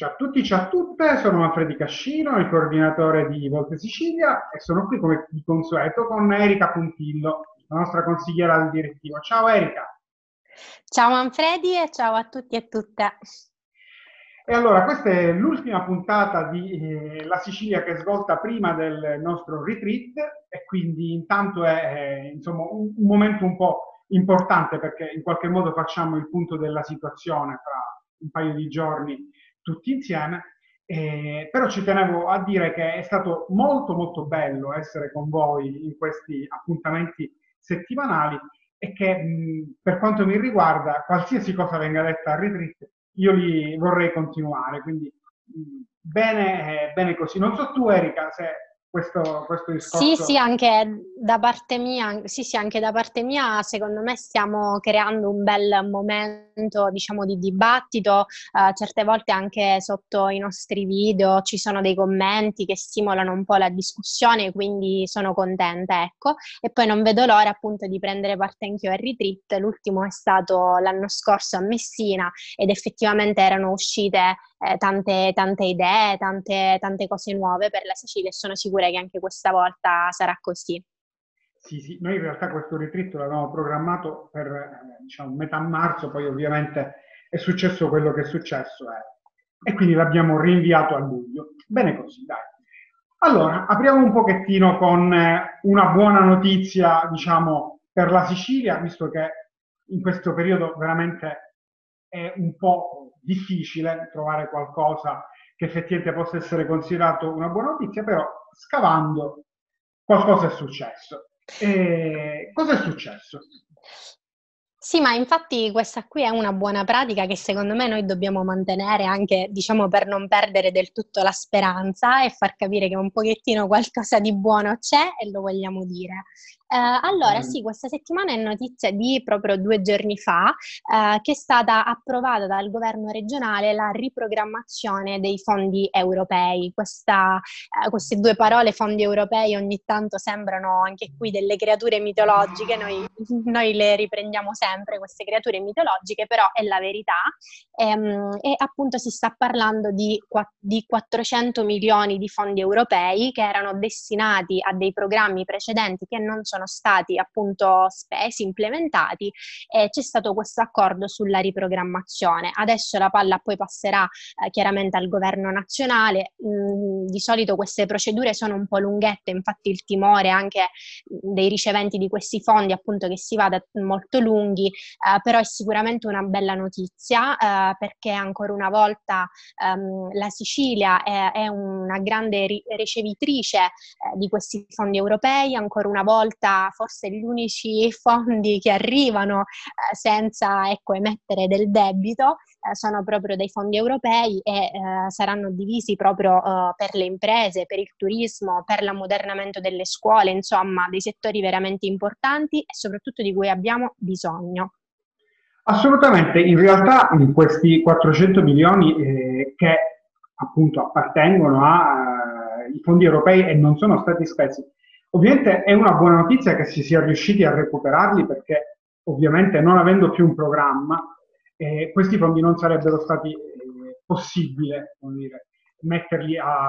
Ciao a tutti, ciao a tutte, sono Manfredi Cascino, il coordinatore di Volt Sicilia e sono qui come di consueto con Erika Puntillo, la nostra consigliera del direttivo. Ciao Erika! Ciao Manfredi e ciao a tutti e tutte! E allora, questa è l'ultima puntata di La Sicilia che svolta prima del nostro retreat e quindi intanto è insomma un momento un po' importante perché in qualche modo facciamo il punto della situazione tra un paio di giorni tutti insieme, però ci tenevo a dire che è stato molto molto bello essere con voi in questi appuntamenti settimanali e che per quanto mi riguarda qualsiasi cosa venga detta al retreat io li vorrei continuare, quindi bene così. Non so tu Erika se questo discorso... Sì, anche da parte mia, secondo me stiamo creando un bel momento, diciamo, di dibattito, certe volte anche sotto i nostri video ci sono dei commenti che stimolano un po' la discussione, quindi sono contenta, ecco, e poi non vedo l'ora appunto di prendere parte anch'io al retreat. L'ultimo è stato l'anno scorso a Messina ed effettivamente erano uscite tante idee, tante cose nuove per la Sicilia e sono sicura che anche questa volta sarà così. Sì, noi in realtà questo retreat l'avevamo programmato per metà marzo, poi ovviamente è successo quello che è successo e quindi l'abbiamo rinviato a luglio. Bene così, dai. Allora, apriamo un pochettino con una buona notizia, per la Sicilia, visto che in questo periodo veramente è un po' difficile trovare qualcosa che effettivamente possa essere considerato una buona notizia, però scavando qualcosa è successo. E cosa è successo? Sì, ma infatti questa qui è una buona pratica che secondo me noi dobbiamo mantenere anche, per non perdere del tutto la speranza e far capire che un pochettino qualcosa di buono c'è e lo vogliamo dire. Allora sì, questa settimana è notizia di proprio 2 giorni fa che è stata approvata dal governo regionale la riprogrammazione dei fondi europei. Queste due parole, fondi europei, ogni tanto sembrano anche qui delle creature mitologiche, noi le riprendiamo sempre queste creature mitologiche, però è la verità e appunto si sta parlando di 400 milioni di fondi europei che erano destinati a dei programmi precedenti che non sono stati appunto spesi, implementati, e c'è stato questo accordo sulla riprogrammazione. Adesso la palla poi passerà chiaramente al governo nazionale. Di solito queste procedure sono un po' lunghette, infatti il timore anche dei riceventi di questi fondi appunto che si vada molto lunghi, però è sicuramente una bella notizia perché ancora una volta la Sicilia è una grande ricevitrice di questi fondi europei, ancora una volta forse gli unici fondi che arrivano senza emettere del debito sono proprio dei fondi europei e saranno divisi proprio per le imprese, per il turismo, per l'ammodernamento delle scuole, insomma dei settori veramente importanti e soprattutto di cui abbiamo bisogno. Assolutamente, in realtà questi 400 milioni che appunto appartengono ai fondi europei e non sono stati spesi, ovviamente è una buona notizia che si sia riusciti a recuperarli perché ovviamente non avendo più un programma questi fondi non sarebbero stati possibile metterli a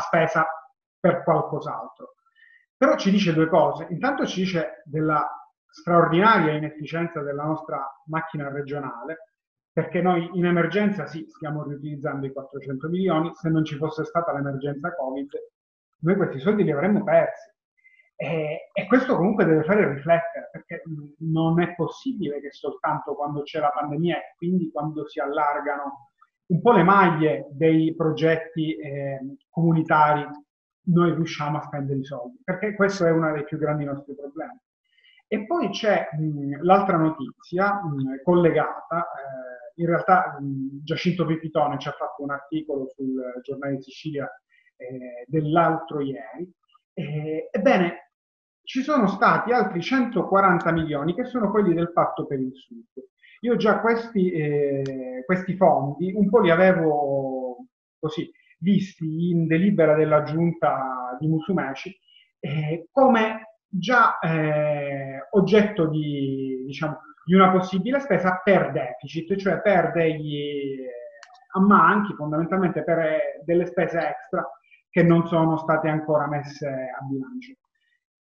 spesa per qualcos'altro. Però ci dice due cose. Intanto ci dice della straordinaria inefficienza della nostra macchina regionale, perché noi in emergenza sì, stiamo riutilizzando i 400 milioni, se non ci fosse stata l'emergenza Covid noi questi soldi li avremmo persi. E questo comunque deve fare riflettere, perché non è possibile che soltanto quando c'è la pandemia e quindi quando si allargano un po' le maglie dei progetti comunitari noi riusciamo a spendere i soldi, perché questo è uno dei più grandi nostri problemi. E poi c'è l'altra notizia collegata, in realtà Giacinto Pipitone ci ha fatto un articolo sul giornale di Sicilia dell'altro ieri, ebbene ci sono stati altri 140 milioni che sono quelli del Patto per il Sud. Io già questi fondi un po' li avevo così visti in delibera della giunta di Musumeci come già oggetto di una possibile spesa per deficit, cioè per degli a manchi, fondamentalmente per delle spese extra che non sono state ancora messe a bilancio.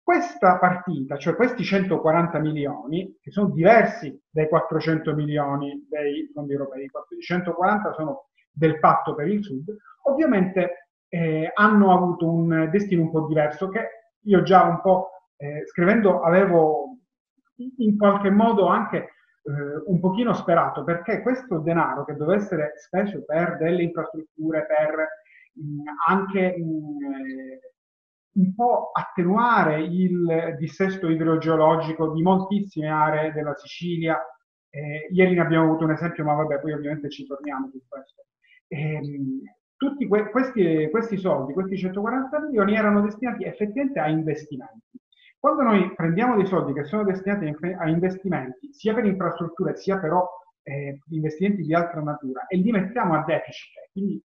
Questa partita, cioè questi 140 milioni, che sono diversi dai 400 milioni dei fondi europei, i 140 sono del Patto per il Sud, ovviamente hanno avuto un destino un po' diverso, che io già un po' scrivendo avevo in qualche modo anche un pochino sperato, perché questo denaro che doveva essere speso per delle infrastrutture, per anche un po' attenuare il dissesto idrogeologico di moltissime aree della Sicilia. Ieri ne abbiamo avuto un esempio, ma vabbè, poi ovviamente ci torniamo su questo. Tutti questi soldi, questi 140 milioni, erano destinati effettivamente a investimenti. Quando noi prendiamo dei soldi che sono destinati a investimenti, sia per infrastrutture, sia però investimenti di altra natura, e li mettiamo a deficit, quindi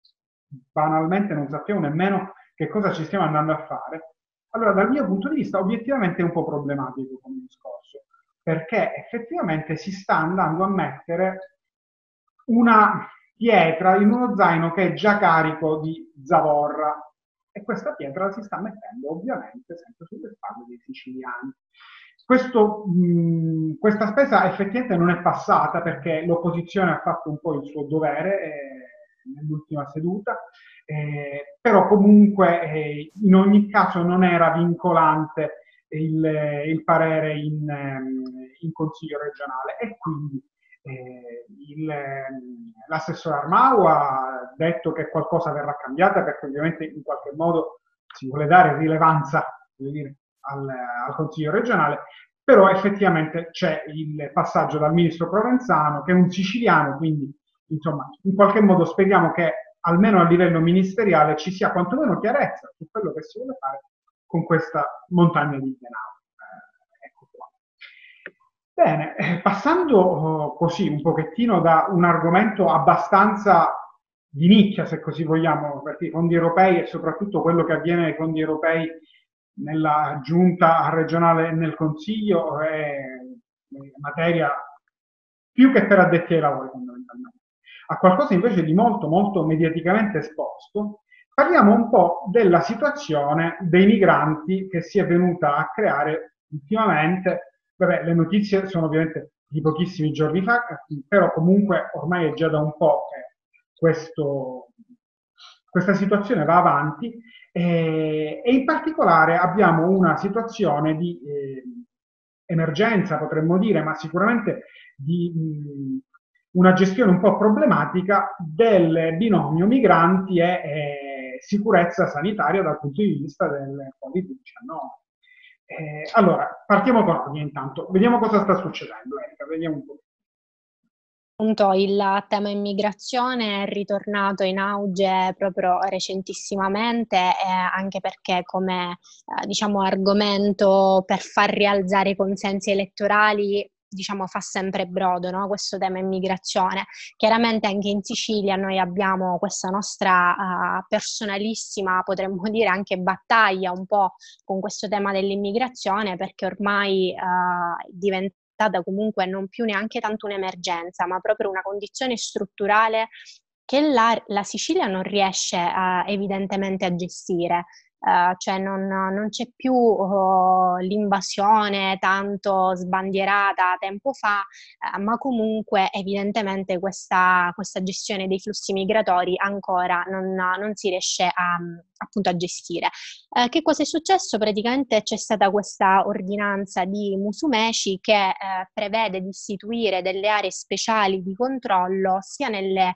banalmente non sappiamo nemmeno che cosa ci stiamo andando a fare, allora dal mio punto di vista obiettivamente è un po' problematico come discorso, perché effettivamente si sta andando a mettere una pietra in uno zaino che è già carico di zavorra, e questa pietra si sta mettendo ovviamente sempre sulle spalle dei siciliani. Questa spesa effettivamente non è passata, perché l'opposizione ha fatto un po' il suo dovere nell'ultima seduta, però comunque in ogni caso non era vincolante il parere in Consiglio regionale, e quindi l'assessore Armau ha detto che qualcosa verrà cambiata, perché ovviamente in qualche modo si vuole dare rilevanza, voglio dire, al Consiglio regionale, però effettivamente c'è il passaggio dal Ministro Provenzano, che è un siciliano, quindi insomma, in qualche modo speriamo che almeno a livello ministeriale ci sia quantomeno chiarezza su quello che si vuole fare con questa montagna di denaro. Ecco qua. Bene, passando così un pochettino da un argomento abbastanza di nicchia, se così vogliamo, perché i fondi europei e soprattutto quello che avviene ai fondi europei nella giunta regionale e nel Consiglio è materia più che per addetti ai lavori, fondamentalmente. A qualcosa invece di molto, molto mediaticamente esposto, parliamo un po' della situazione dei migranti che si è venuta a creare ultimamente. Vabbè, le notizie sono ovviamente di pochissimi giorni fa, però comunque ormai è già da un po' che questa situazione va avanti, e in particolare abbiamo una situazione di emergenza, potremmo dire, ma sicuramente di una gestione un po' problematica del binomio migranti e sicurezza sanitaria dal punto di vista del Covid-19. Allora, partiamo con ordine intanto, vediamo cosa sta succedendo, Erika, vediamo un po'. Appunto, il tema immigrazione è ritornato in auge proprio recentissimamente, anche perché come diciamo argomento per far rialzare i consensi elettorali, diciamo, fa sempre brodo, no? Questo tema immigrazione. Chiaramente anche in Sicilia noi abbiamo questa nostra personalissima, potremmo dire anche battaglia un po' con questo tema dell'immigrazione, perché ormai diventa comunque non più neanche tanto un'emergenza, ma proprio una condizione strutturale che la Sicilia non riesce evidentemente a gestire. Cioè non c'è più l'invasione tanto sbandierata tempo fa, ma comunque evidentemente questa gestione dei flussi migratori ancora non si riesce appunto a gestire. Che cosa è successo? Praticamente c'è stata questa ordinanza di Musumeci che prevede di istituire delle aree speciali di controllo sia nelle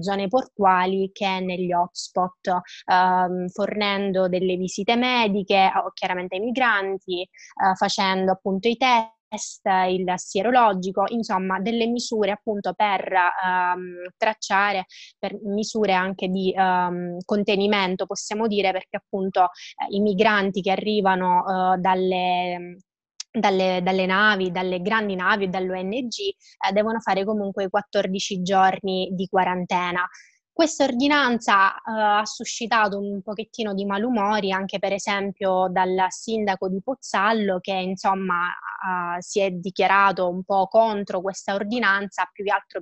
zone portuali che negli hotspot, fornendo delle visite mediche chiaramente ai migranti, facendo appunto i test, il sierologico, insomma delle misure appunto per tracciare, per misure anche di contenimento, possiamo dire, perché appunto i migranti che arrivano dalle navi, dalle grandi navi e dall'ONG devono fare comunque 14 giorni di quarantena. Questa ordinanza ha suscitato un pochettino di malumori anche per esempio dal sindaco di Pozzallo, che insomma si è dichiarato un po' contro questa ordinanza, più che altro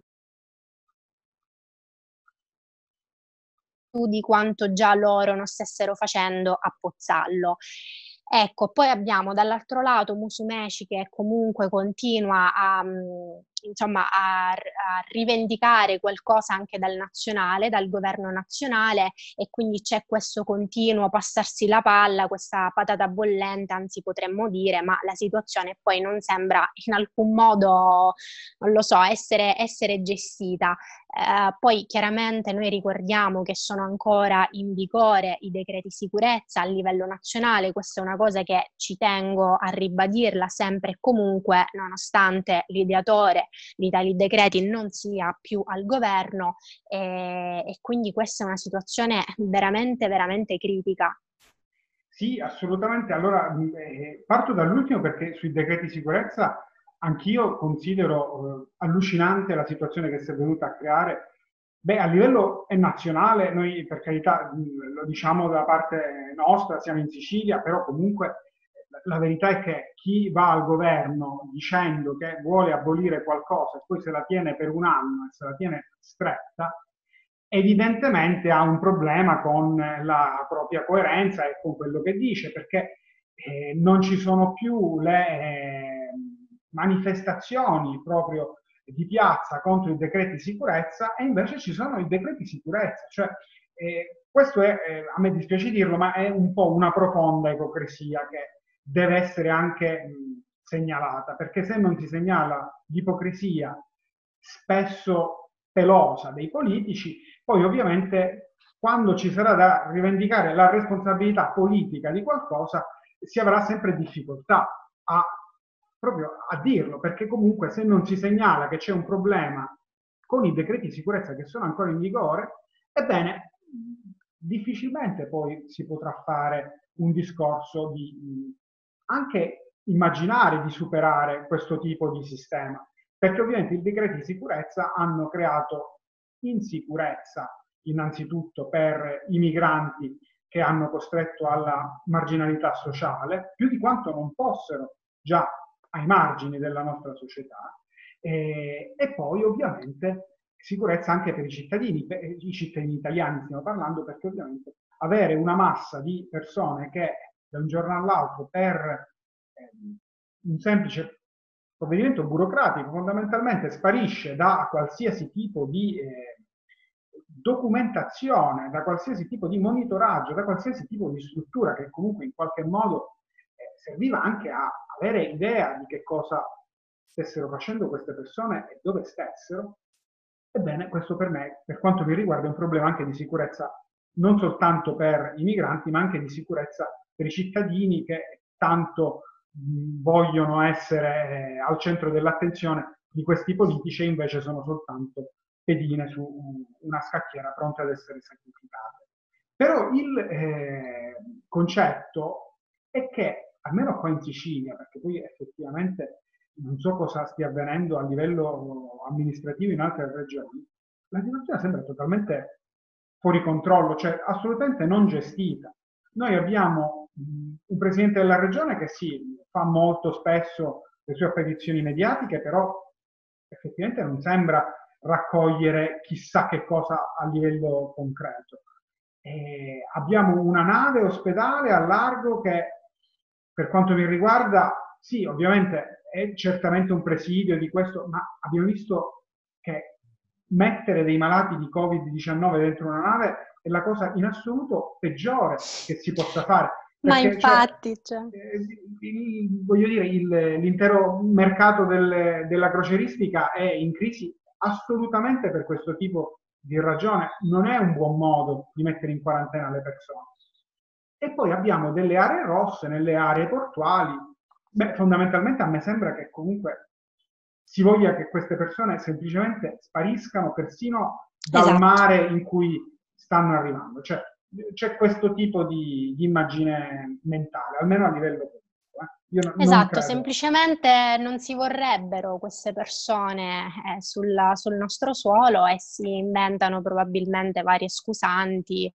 più di quanto già loro non stessero facendo a Pozzallo. Ecco, poi abbiamo dall'altro lato Musumeci che comunque continua a rivendicare qualcosa anche dal nazionale, dal governo nazionale, e quindi c'è questo continuo passarsi la palla, questa patata bollente, anzi potremmo dire, ma la situazione poi non sembra in alcun modo, non lo so, essere gestita. Poi chiaramente noi ricordiamo che sono ancora in vigore i decreti sicurezza a livello nazionale, questa è una cosa che ci tengo a ribadirla sempre e comunque, nonostante l'ideatore di tali decreti non sia più al governo, e quindi questa è una situazione veramente, veramente critica. Sì, assolutamente. Allora parto dall'ultimo, perché sui decreti sicurezza anch'io considero allucinante la situazione che si è venuta a creare. Beh, a livello nazionale, noi per carità lo diciamo da parte nostra, siamo in Sicilia, però comunque la verità è che chi va al governo dicendo che vuole abolire qualcosa e poi se la tiene per un anno e se la tiene stretta, evidentemente ha un problema con la propria coerenza e con quello che dice, perché non ci sono più le manifestazioni proprio di piazza contro i decreti sicurezza, e invece ci sono i decreti sicurezza. Cioè, questo è, a me dispiace dirlo, ma è un po' una profonda ipocrisia che deve essere anche segnalata, perché se non si segnala l'ipocrisia spesso pelosa dei politici, poi ovviamente quando ci sarà da rivendicare la responsabilità politica di qualcosa si avrà sempre difficoltà proprio a dirlo, perché comunque se non si segnala che c'è un problema con i decreti di sicurezza che sono ancora in vigore, ebbene difficilmente poi si potrà fare un discorso di anche immaginare di superare questo tipo di sistema, perché ovviamente i decreti di sicurezza hanno creato insicurezza innanzitutto per i migranti che hanno costretto alla marginalità sociale, più di quanto non fossero già ai margini della nostra società, e poi ovviamente sicurezza anche per i cittadini, italiani stiamo parlando, perché ovviamente avere una massa di persone che da un giorno all'altro per un semplice provvedimento burocratico fondamentalmente sparisce da qualsiasi tipo di documentazione, da qualsiasi tipo di monitoraggio, da qualsiasi tipo di struttura che comunque in qualche modo serviva anche a avere idea di che cosa stessero facendo queste persone e dove stessero. Ebbene, questo per me, per quanto mi riguarda, è un problema anche di sicurezza, non soltanto per i migranti, ma anche di sicurezza per i cittadini che tanto vogliono essere al centro dell'attenzione di questi politici e invece sono soltanto pedine su una scacchiera pronte ad essere sacrificate. Però il concetto è che, almeno qua in Sicilia, perché poi effettivamente non so cosa stia avvenendo a livello amministrativo in altre regioni, la situazione sembra totalmente fuori controllo, cioè assolutamente non gestita. Noi abbiamo un presidente della regione che sì, fa molto spesso le sue apparizioni mediatiche, però effettivamente non sembra raccogliere chissà che cosa a livello concreto. Abbiamo una nave ospedale a largo che, per quanto mi riguarda, sì, ovviamente è certamente un presidio di questo, ma abbiamo visto che mettere dei malati di Covid-19 dentro una nave è la cosa in assoluto peggiore che si possa fare. Perché, ma infatti, voglio dire, l'intero mercato della crocieristica è in crisi assolutamente per questo tipo di ragione. Non è un buon modo di mettere in quarantena le persone. E poi abbiamo delle aree rosse nelle aree portuali. Beh, fondamentalmente a me sembra che comunque si voglia che queste persone semplicemente spariscano persino dal mare in cui stanno arrivando. Cioè, c'è questo tipo di immagine mentale, almeno a livello politico. Esatto, semplicemente non si vorrebbero queste persone sul nostro suolo e si inventano probabilmente varie scusanti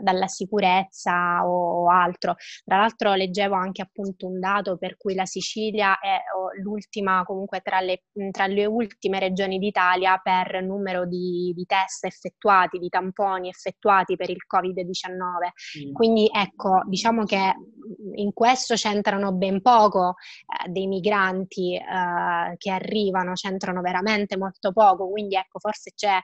dalla sicurezza o altro. Tra l'altro leggevo anche appunto un dato per cui la Sicilia è l'ultima, comunque tra le ultime regioni d'Italia per numero di test effettuati, di tamponi effettuati per il Covid-19. Quindi ecco, diciamo che in questo c'entrano ben poco dei migranti che arrivano, c'entrano veramente molto poco, quindi ecco forse c'è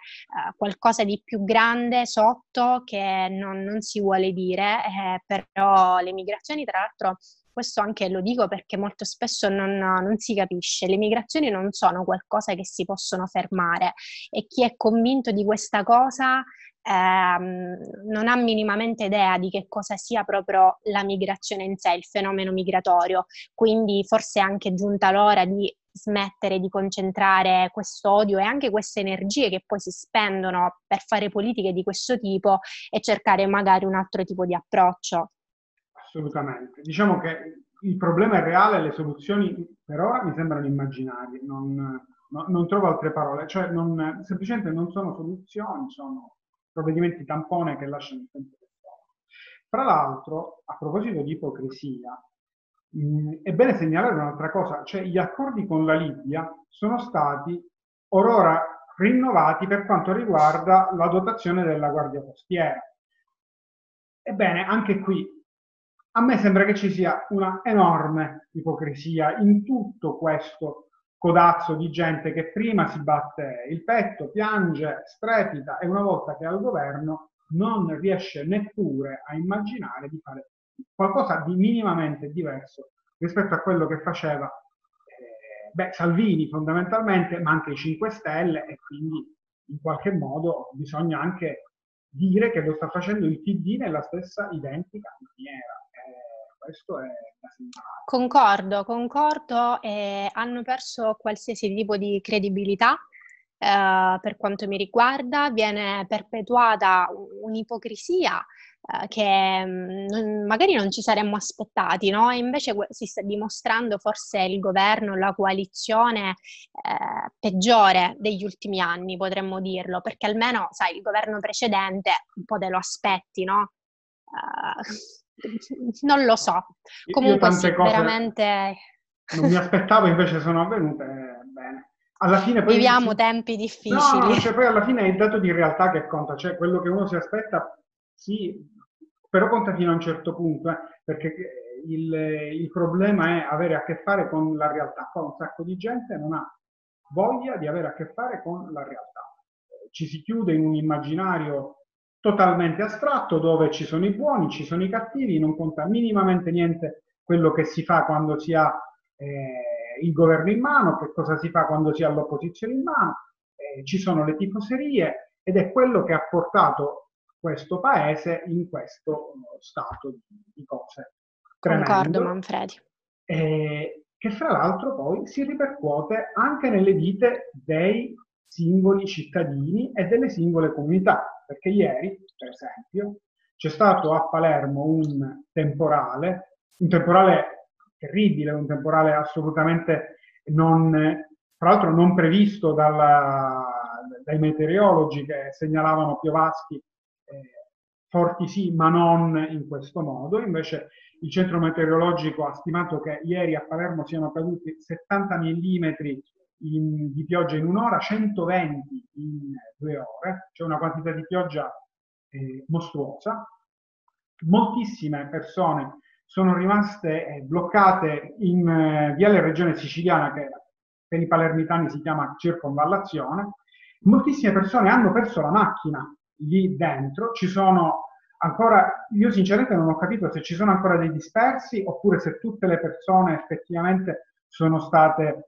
qualcosa di più grande sotto che non si vuole dire, però le migrazioni, tra l'altro questo anche lo dico perché molto spesso non si capisce, le migrazioni non sono qualcosa che si possono fermare e chi è convinto di questa cosa non ha minimamente idea di che cosa sia proprio la migrazione in sé, il fenomeno migratorio, quindi forse è anche giunta l'ora di smettere di concentrare questo odio e anche queste energie che poi si spendono per fare politiche di questo tipo e cercare magari un altro tipo di approccio. Assolutamente, diciamo che il problema è reale, le soluzioni per ora mi sembrano immaginarie, non trovo altre parole, cioè semplicemente non sono soluzioni, sono provvedimenti tampone che lasciano il tempo del fuoco. Tra l'altro, a proposito di ipocrisia, è bene segnalare un'altra cosa, cioè gli accordi con la Libia sono stati orora rinnovati per quanto riguarda la dotazione della Guardia Costiera. Ebbene, anche qui a me sembra che ci sia una enorme ipocrisia in tutto questo codazzo di gente che prima si batte il petto, piange, strepita e una volta che è al governo non riesce neppure a immaginare di fare qualcosa di minimamente diverso rispetto a quello che faceva Salvini fondamentalmente, ma anche i 5 Stelle, e quindi in qualche modo bisogna anche dire che lo sta facendo il PD nella stessa identica maniera. Questo è da segnalare. Concordo, hanno perso qualsiasi tipo di credibilità. Per quanto mi riguarda viene perpetuata un'ipocrisia che magari non ci saremmo aspettati, no? E invece si sta dimostrando forse il governo, la coalizione peggiore degli ultimi anni, potremmo dirlo, perché almeno, sai, il governo precedente un po' te lo aspetti, no? Non lo so. Comunque sì, veramente non mi aspettavo, invece sono avvenute bene. Alla fine poi viviamo tempi difficili. No, cioè poi alla fine è il dato di realtà che conta, cioè quello che uno si aspetta, sì, però conta fino a un certo punto, perché il problema è avere a che fare con la realtà. Poi un sacco di gente non ha voglia di avere a che fare con la realtà. Ci si chiude in un immaginario totalmente astratto dove ci sono i buoni, ci sono i cattivi, non conta minimamente niente quello che si fa quando si ha il governo in mano, che cosa si fa quando si ha l'opposizione in mano, ci sono le tifoserie, ed è quello che ha portato questo paese in questo stato di cose tremendo. Concordo, Manfredi. Che fra l'altro poi si ripercuote anche nelle vite dei singoli cittadini e delle singole comunità, perché ieri, per esempio, c'è stato a Palermo un temporale terribile, un temporale assolutamente tra l'altro non previsto dai meteorologi che segnalavano piovaschi forti sì, ma non in questo modo. Invece il centro meteorologico ha stimato che ieri a Palermo siano caduti 70 mm di pioggia in un'ora, 120 in 2 ore, cioè una quantità di pioggia mostruosa. Moltissime persone sono rimaste bloccate in Viale Regione Siciliana, che per i palermitani si chiama circonvallazione. Moltissime persone hanno perso la macchina lì dentro, ci sono ancora, io sinceramente non ho capito se ci sono ancora dei dispersi oppure se tutte le persone effettivamente sono state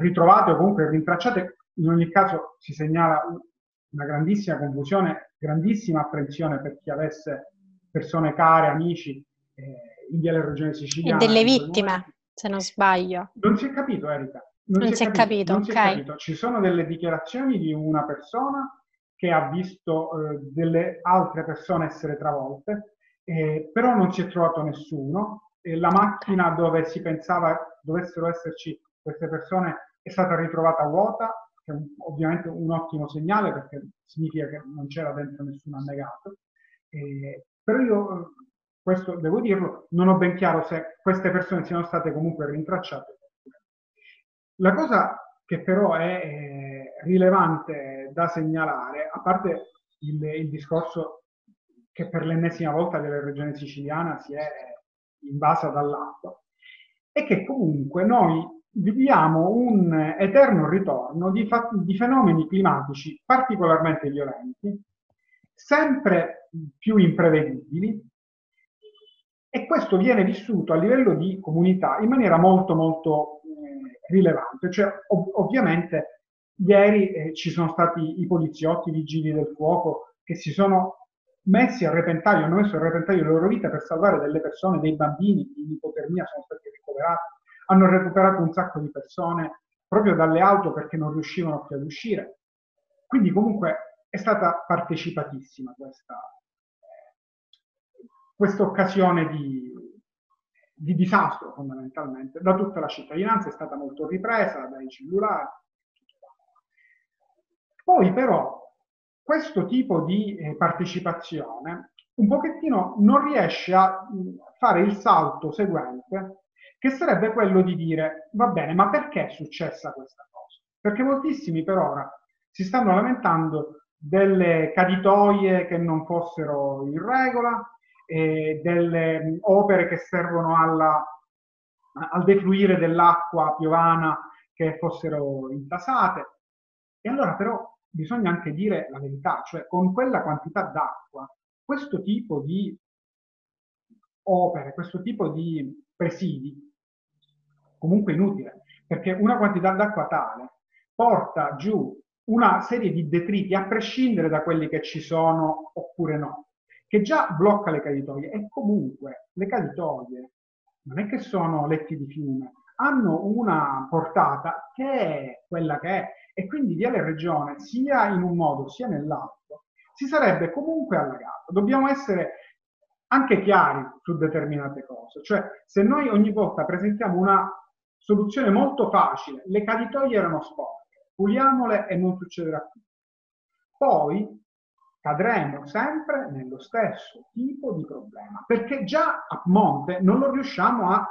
ritrovate o comunque rintracciate. In ogni caso si segnala una grandissima confusione, grandissima apprensione per chi avesse persone care, amici, in Viale Regione Siciliana. E delle vittime, se non sbaglio. Non si è capito, Erika. Non si è capito. Ci sono delle dichiarazioni di una persona che ha visto delle altre persone essere travolte, però non si è trovato nessuno. La macchina dove si pensava dovessero esserci queste persone è stata ritrovata vuota, che è ovviamente un ottimo segnale perché significa che non c'era dentro nessun annegato. Però io, questo devo dirlo, non ho ben chiaro se queste persone siano state comunque rintracciate. La cosa che però è rilevante da segnalare, a parte il discorso che per l'ennesima volta della regione siciliana si è invasa dall'acqua, è che comunque noi viviamo un eterno ritorno di fenomeni climatici particolarmente violenti, sempre più imprevedibili, e questo viene vissuto a livello di comunità in maniera molto molto rilevante. Cioè, ovviamente ieri ci sono stati i poliziotti, i vigili del fuoco che si sono messi a repentaglio, hanno messo a repentaglio le loro vite per salvare delle persone, dei bambini che in ipotermia sono stati ricoverati. Hanno recuperato un sacco di persone proprio dalle auto perché non riuscivano più ad uscire. Quindi comunque è stata partecipatissima questa occasione di disastro, fondamentalmente. Da tutta la cittadinanza è stata molto ripresa, dai cellulari. Poi però questo tipo di partecipazione un pochettino non riesce a fare il salto seguente, che sarebbe quello di dire, va bene, ma perché è successa questa cosa? Perché moltissimi per ora si stanno lamentando delle caditoie che non fossero in regola, delle opere che servono al defluire dell'acqua piovana che fossero intasate. E allora però bisogna anche dire la verità, cioè con quella quantità d'acqua, questo tipo di opere, questo tipo di presidi, comunque inutile, perché una quantità d'acqua tale porta giù una serie di detriti, a prescindere da quelli che ci sono oppure no, che già blocca le caditoie. E comunque le caditoie non è che sono letti di fiume, hanno una portata che è quella che è, e quindi Viale Regione, sia in un modo sia nell'altro, si sarebbe comunque allagata. Dobbiamo essere anche chiari su determinate cose. Cioè, se noi ogni volta presentiamo una soluzione molto facile, le caditoie erano sporche, puliamole e non succederà più, poi cadremo sempre nello stesso tipo di problema, perché già a monte non lo riusciamo a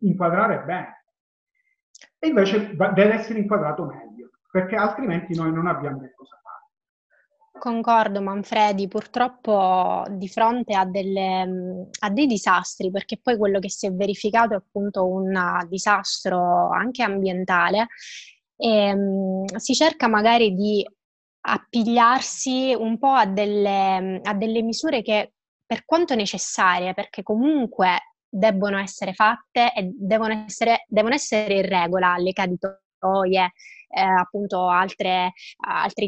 inquadrare bene. E invece deve essere inquadrato meglio, perché altrimenti noi non abbiamo che cosa fare. Concordo, Manfredi, purtroppo di fronte a dei disastri, perché poi quello che si è verificato è appunto un disastro anche ambientale, e, si cerca magari di appigliarsi un po' a delle misure che, per quanto necessarie, perché comunque debbono essere fatte e devono essere in regola le caditoie, appunto altri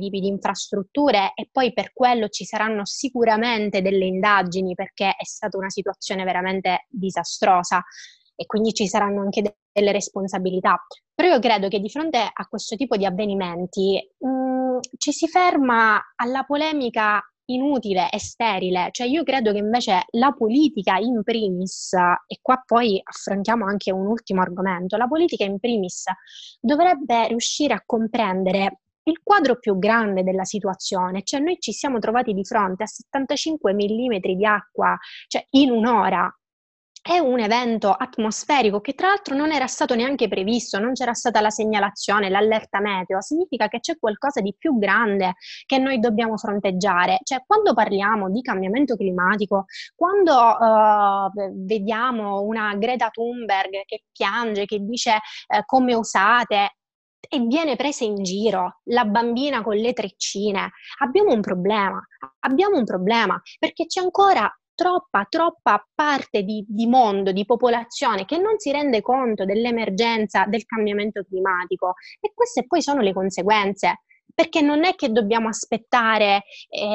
tipi di infrastrutture, e poi per quello ci saranno sicuramente delle indagini, perché è stata una situazione veramente disastrosa e quindi ci saranno anche delle responsabilità. Però io credo che di fronte a questo tipo di avvenimenti ci si ferma alla polemica inutile e sterile. Cioè, io credo che invece la politica in primis, e qua poi affrontiamo anche un ultimo argomento, la politica in primis dovrebbe riuscire a comprendere il quadro più grande della situazione. Cioè, noi ci siamo trovati di fronte a 75 mm di acqua, cioè in un'ora. È un evento atmosferico che tra l'altro non era stato neanche previsto, non c'era stata la segnalazione, l'allerta meteo. Significa che c'è qualcosa di più grande che noi dobbiamo fronteggiare. Cioè, quando parliamo di cambiamento climatico, quando vediamo una Greta Thunberg che piange, che dice come usate, e viene presa in giro la bambina con le treccine, abbiamo un problema, perché c'è ancora troppa parte di mondo, di popolazione che non si rende conto dell'emergenza del cambiamento climatico, e queste poi sono le conseguenze, perché non è che dobbiamo aspettare,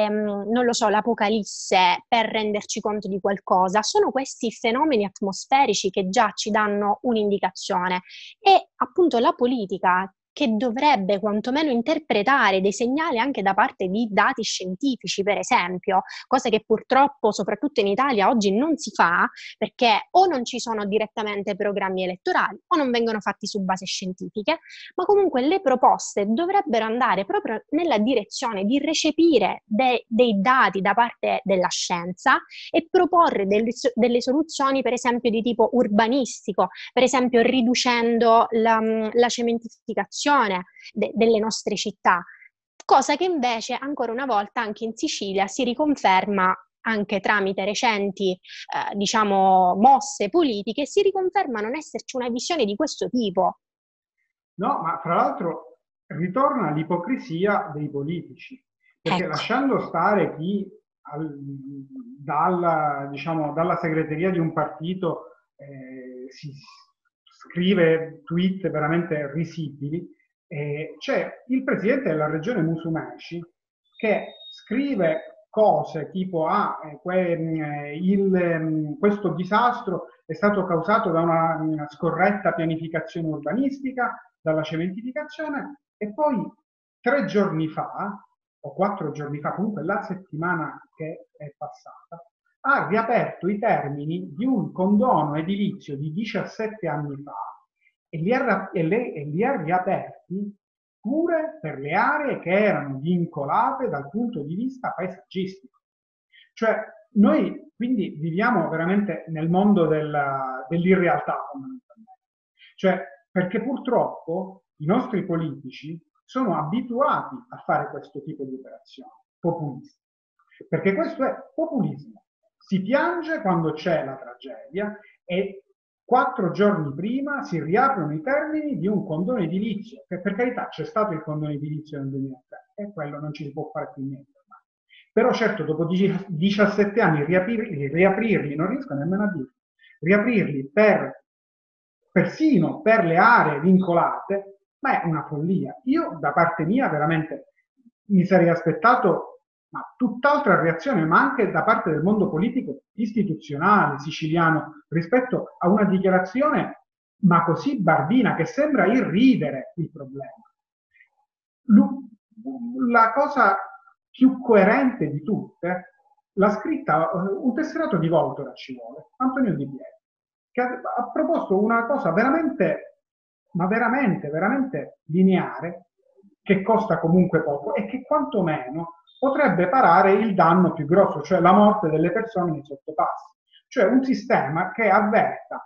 non lo so, l'apocalisse per renderci conto di qualcosa. Sono questi fenomeni atmosferici che già ci danno un'indicazione, e appunto la politica che dovrebbe quantomeno interpretare dei segnali anche da parte di dati scientifici, per esempio, cosa che purtroppo soprattutto in Italia oggi non si fa, perché o non ci sono direttamente programmi elettorali o non vengono fatti su base scientifiche, ma comunque le proposte dovrebbero andare proprio nella direzione di recepire dei dati da parte della scienza e proporre delle soluzioni, per esempio, di tipo urbanistico, per esempio riducendo la cementificazione delle nostre città, cosa che invece ancora una volta anche in Sicilia si riconferma, anche tramite recenti mosse politiche, si riconferma non esserci una visione di questo tipo. No, ma fra l'altro ritorna l'ipocrisia dei politici, perché lasciando stare chi dalla segreteria di un partito si scrive tweet veramente risibili, c'è il presidente della regione Musumeci che scrive cose tipo questo disastro è stato causato da una scorretta pianificazione urbanistica, dalla cementificazione, e poi 3 giorni fa, o 4 giorni fa, comunque la settimana che è passata, ha riaperto i termini di un condono edilizio di 17 anni fa e li ha riaperti pure per le aree che erano vincolate dal punto di vista paesaggistico. Cioè, noi quindi viviamo veramente nel mondo dell'irrealtà, fondamentalmente. Cioè, perché purtroppo i nostri politici sono abituati a fare questo tipo di operazioni populiste, perché questo è populismo. Si piange quando c'è la tragedia e 4 giorni prima si riaprono i termini di un condono edilizio, che per carità c'è stato il condono edilizio nel 2003 e quello non ci si può fare più niente ormai. Però certo, dopo 17 anni riaprirli, non riesco nemmeno a dirlo, riaprirli persino per le aree vincolate, ma è una follia. Io da parte mia veramente mi sarei aspettato tutt'altra reazione, ma anche da parte del mondo politico istituzionale siciliano, rispetto a una dichiarazione così barbina, che sembra irridere il problema. La cosa più coerente di tutte, la scritta, un tesserato di Voltora ci vuole, Antonio Di Pietro, che ha proposto una cosa veramente, ma veramente, veramente lineare, che costa comunque poco e che quantomeno potrebbe parare il danno più grosso, cioè la morte delle persone nei sottopassi. Cioè un sistema che avverta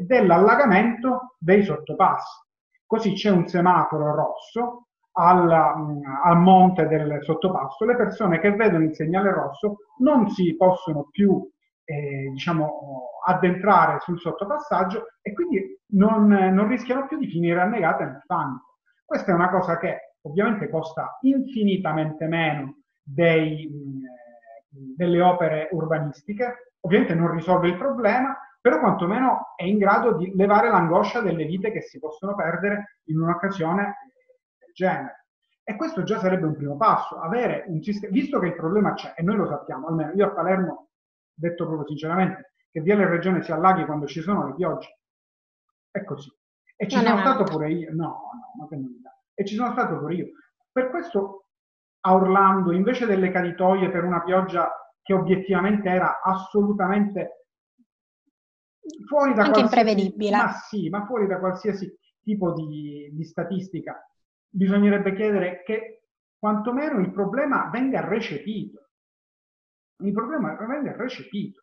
dell'allagamento dei sottopassi. Così c'è un semaforo rosso al monte del sottopasso, le persone che vedono il segnale rosso non si possono più addentrare sul sottopassaggio e quindi non rischiano più di finire annegate nel fango. Questa è una cosa che ovviamente costa infinitamente meno delle opere urbanistiche, ovviamente non risolve il problema, però quantomeno è in grado di levare l'angoscia delle vite che si possono perdere in un'occasione del genere. E questo già sarebbe un primo passo, avere un sistema, visto che il problema c'è, e noi lo sappiamo, almeno io a Palermo, detto proprio sinceramente, che Viale Regione si allaghi quando ci sono le piogge, è così. E ci sono stato pure io, ma che non e ci sono stato pure io. Per questo a Orlando, invece delle caditoie per una pioggia che obiettivamente era assolutamente fuori da imprevedibile. Ma sì, ma fuori da qualsiasi tipo di statistica, bisognerebbe chiedere che quantomeno il problema venga recepito. Il problema venga recepito.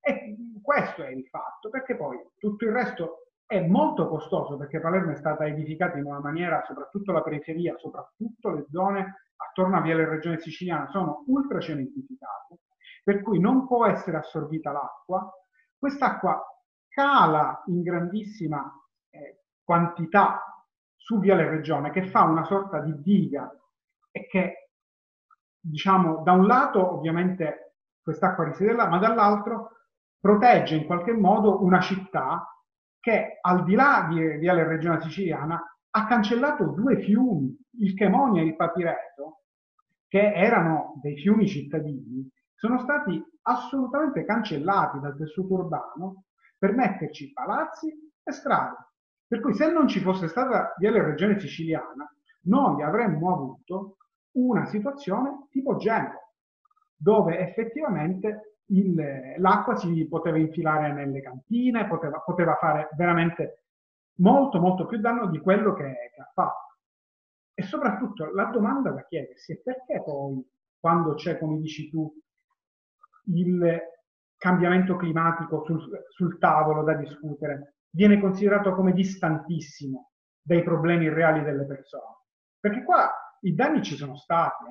E questo è il fatto, perché poi tutto il resto è molto costoso, perché Palermo è stata edificata in una maniera, soprattutto la periferia, soprattutto le zone attorno a Viale Regione Siciliana, sono ultra cementificate, per cui non può essere assorbita l'acqua. Quest'acqua cala in grandissima quantità su Viale Regione, che fa una sorta di diga e che, da un lato ovviamente quest'acqua risiede là, ma dall'altro protegge in qualche modo una città che al di là di Viale Regione Siciliana ha cancellato 2 fiumi, il Chemonia e il Papireto, che erano dei fiumi cittadini, sono stati assolutamente cancellati dal tessuto urbano per metterci palazzi e strade. Per cui se non ci fosse stata Viale Regione Siciliana, noi avremmo avuto una situazione tipo Genova, dove effettivamente l'acqua si poteva infilare nelle cantine, poteva fare veramente molto molto più danno di quello che ha fatto. E soprattutto la domanda da chiedersi è perché poi, quando c'è, come dici tu, il cambiamento climatico sul tavolo da discutere, viene considerato come distantissimo dai problemi reali delle persone. Perché qua i danni ci sono stati,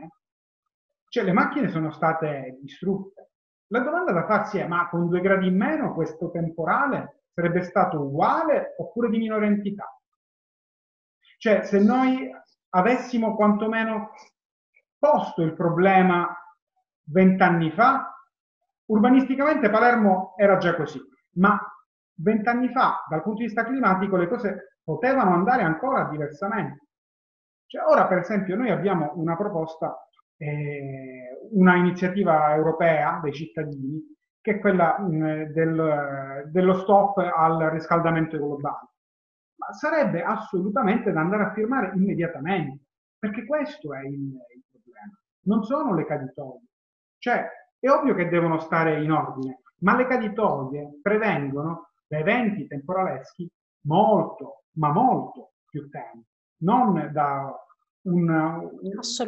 cioè le macchine sono state distrutte. La domanda da farsi è: ma con 2 gradi in meno questo temporale sarebbe stato uguale oppure di minore entità? Cioè, se noi avessimo quantomeno posto il problema 20 anni fa, urbanisticamente Palermo era già così, ma 20 anni fa, dal punto di vista climatico, le cose potevano andare ancora diversamente. Cioè, ora, per esempio, noi abbiamo una proposta, una iniziativa europea dei cittadini, che è quella dello stop al riscaldamento globale. Ma sarebbe assolutamente da andare a firmare immediatamente, perché questo è il problema. Non sono le caditoie. Cioè, è ovvio che devono stare in ordine, ma le caditoie prevengono da eventi temporaleschi molto, ma molto più tempo, non da un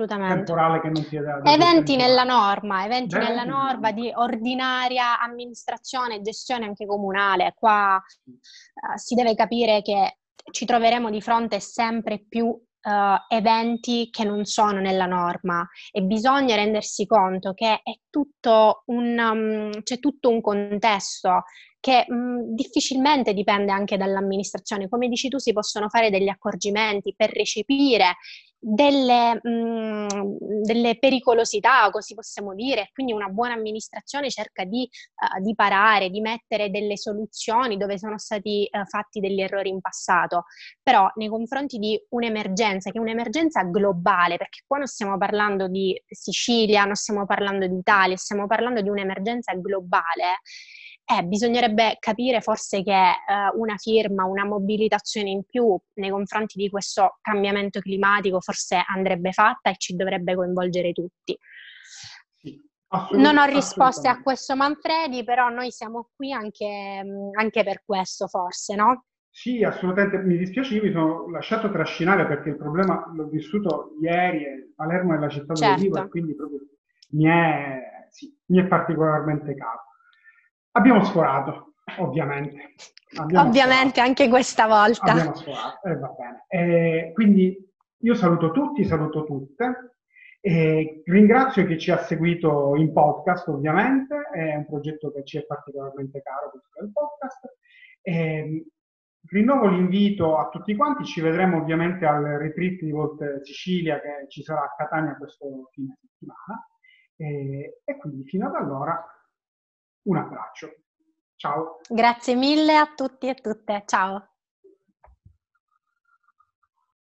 temporale che non sia eventi nella norma, eventi nella norma di ordinaria amministrazione e gestione anche comunale. Qua si deve capire che ci troveremo di fronte sempre più eventi che non sono nella norma, e bisogna rendersi conto che è tutto c'è tutto un contesto che difficilmente dipende anche dall'amministrazione. Come dici tu, si possono fare degli accorgimenti per recepire delle pericolosità, così possiamo dire. Quindi una buona amministrazione cerca di parare, di mettere delle soluzioni dove sono stati fatti degli errori in passato, però nei confronti di un'emergenza, che è un'emergenza globale, perché qua non stiamo parlando di Sicilia, non stiamo parlando di Italia, stiamo parlando di un'emergenza globale. Bisognerebbe capire forse che una firma, una mobilitazione in più nei confronti di questo cambiamento climatico forse andrebbe fatta e ci dovrebbe coinvolgere tutti. Sì, non ho risposte a questo, Manfredi, però noi siamo qui anche per questo, forse, no? Sì, assolutamente. Mi dispiace, io mi sono lasciato trascinare perché il problema l'ho vissuto ieri, e Palermo è la città dove vivo, e quindi proprio mi è particolarmente caro. Abbiamo sforato, ovviamente. Abbiamo sforato. Anche questa volta. Abbiamo sforato, va bene. Quindi io saluto tutti, saluto tutte. Ringrazio chi ci ha seguito in podcast, ovviamente. È un progetto che ci è particolarmente caro, questo è il podcast. Rinnovo l'invito a tutti quanti. Ci vedremo ovviamente al retreat di Volt Sicilia, che ci sarà a Catania questo fine settimana. E quindi fino ad allora, un abbraccio. Ciao. Grazie mille a tutti e a tutte. Ciao.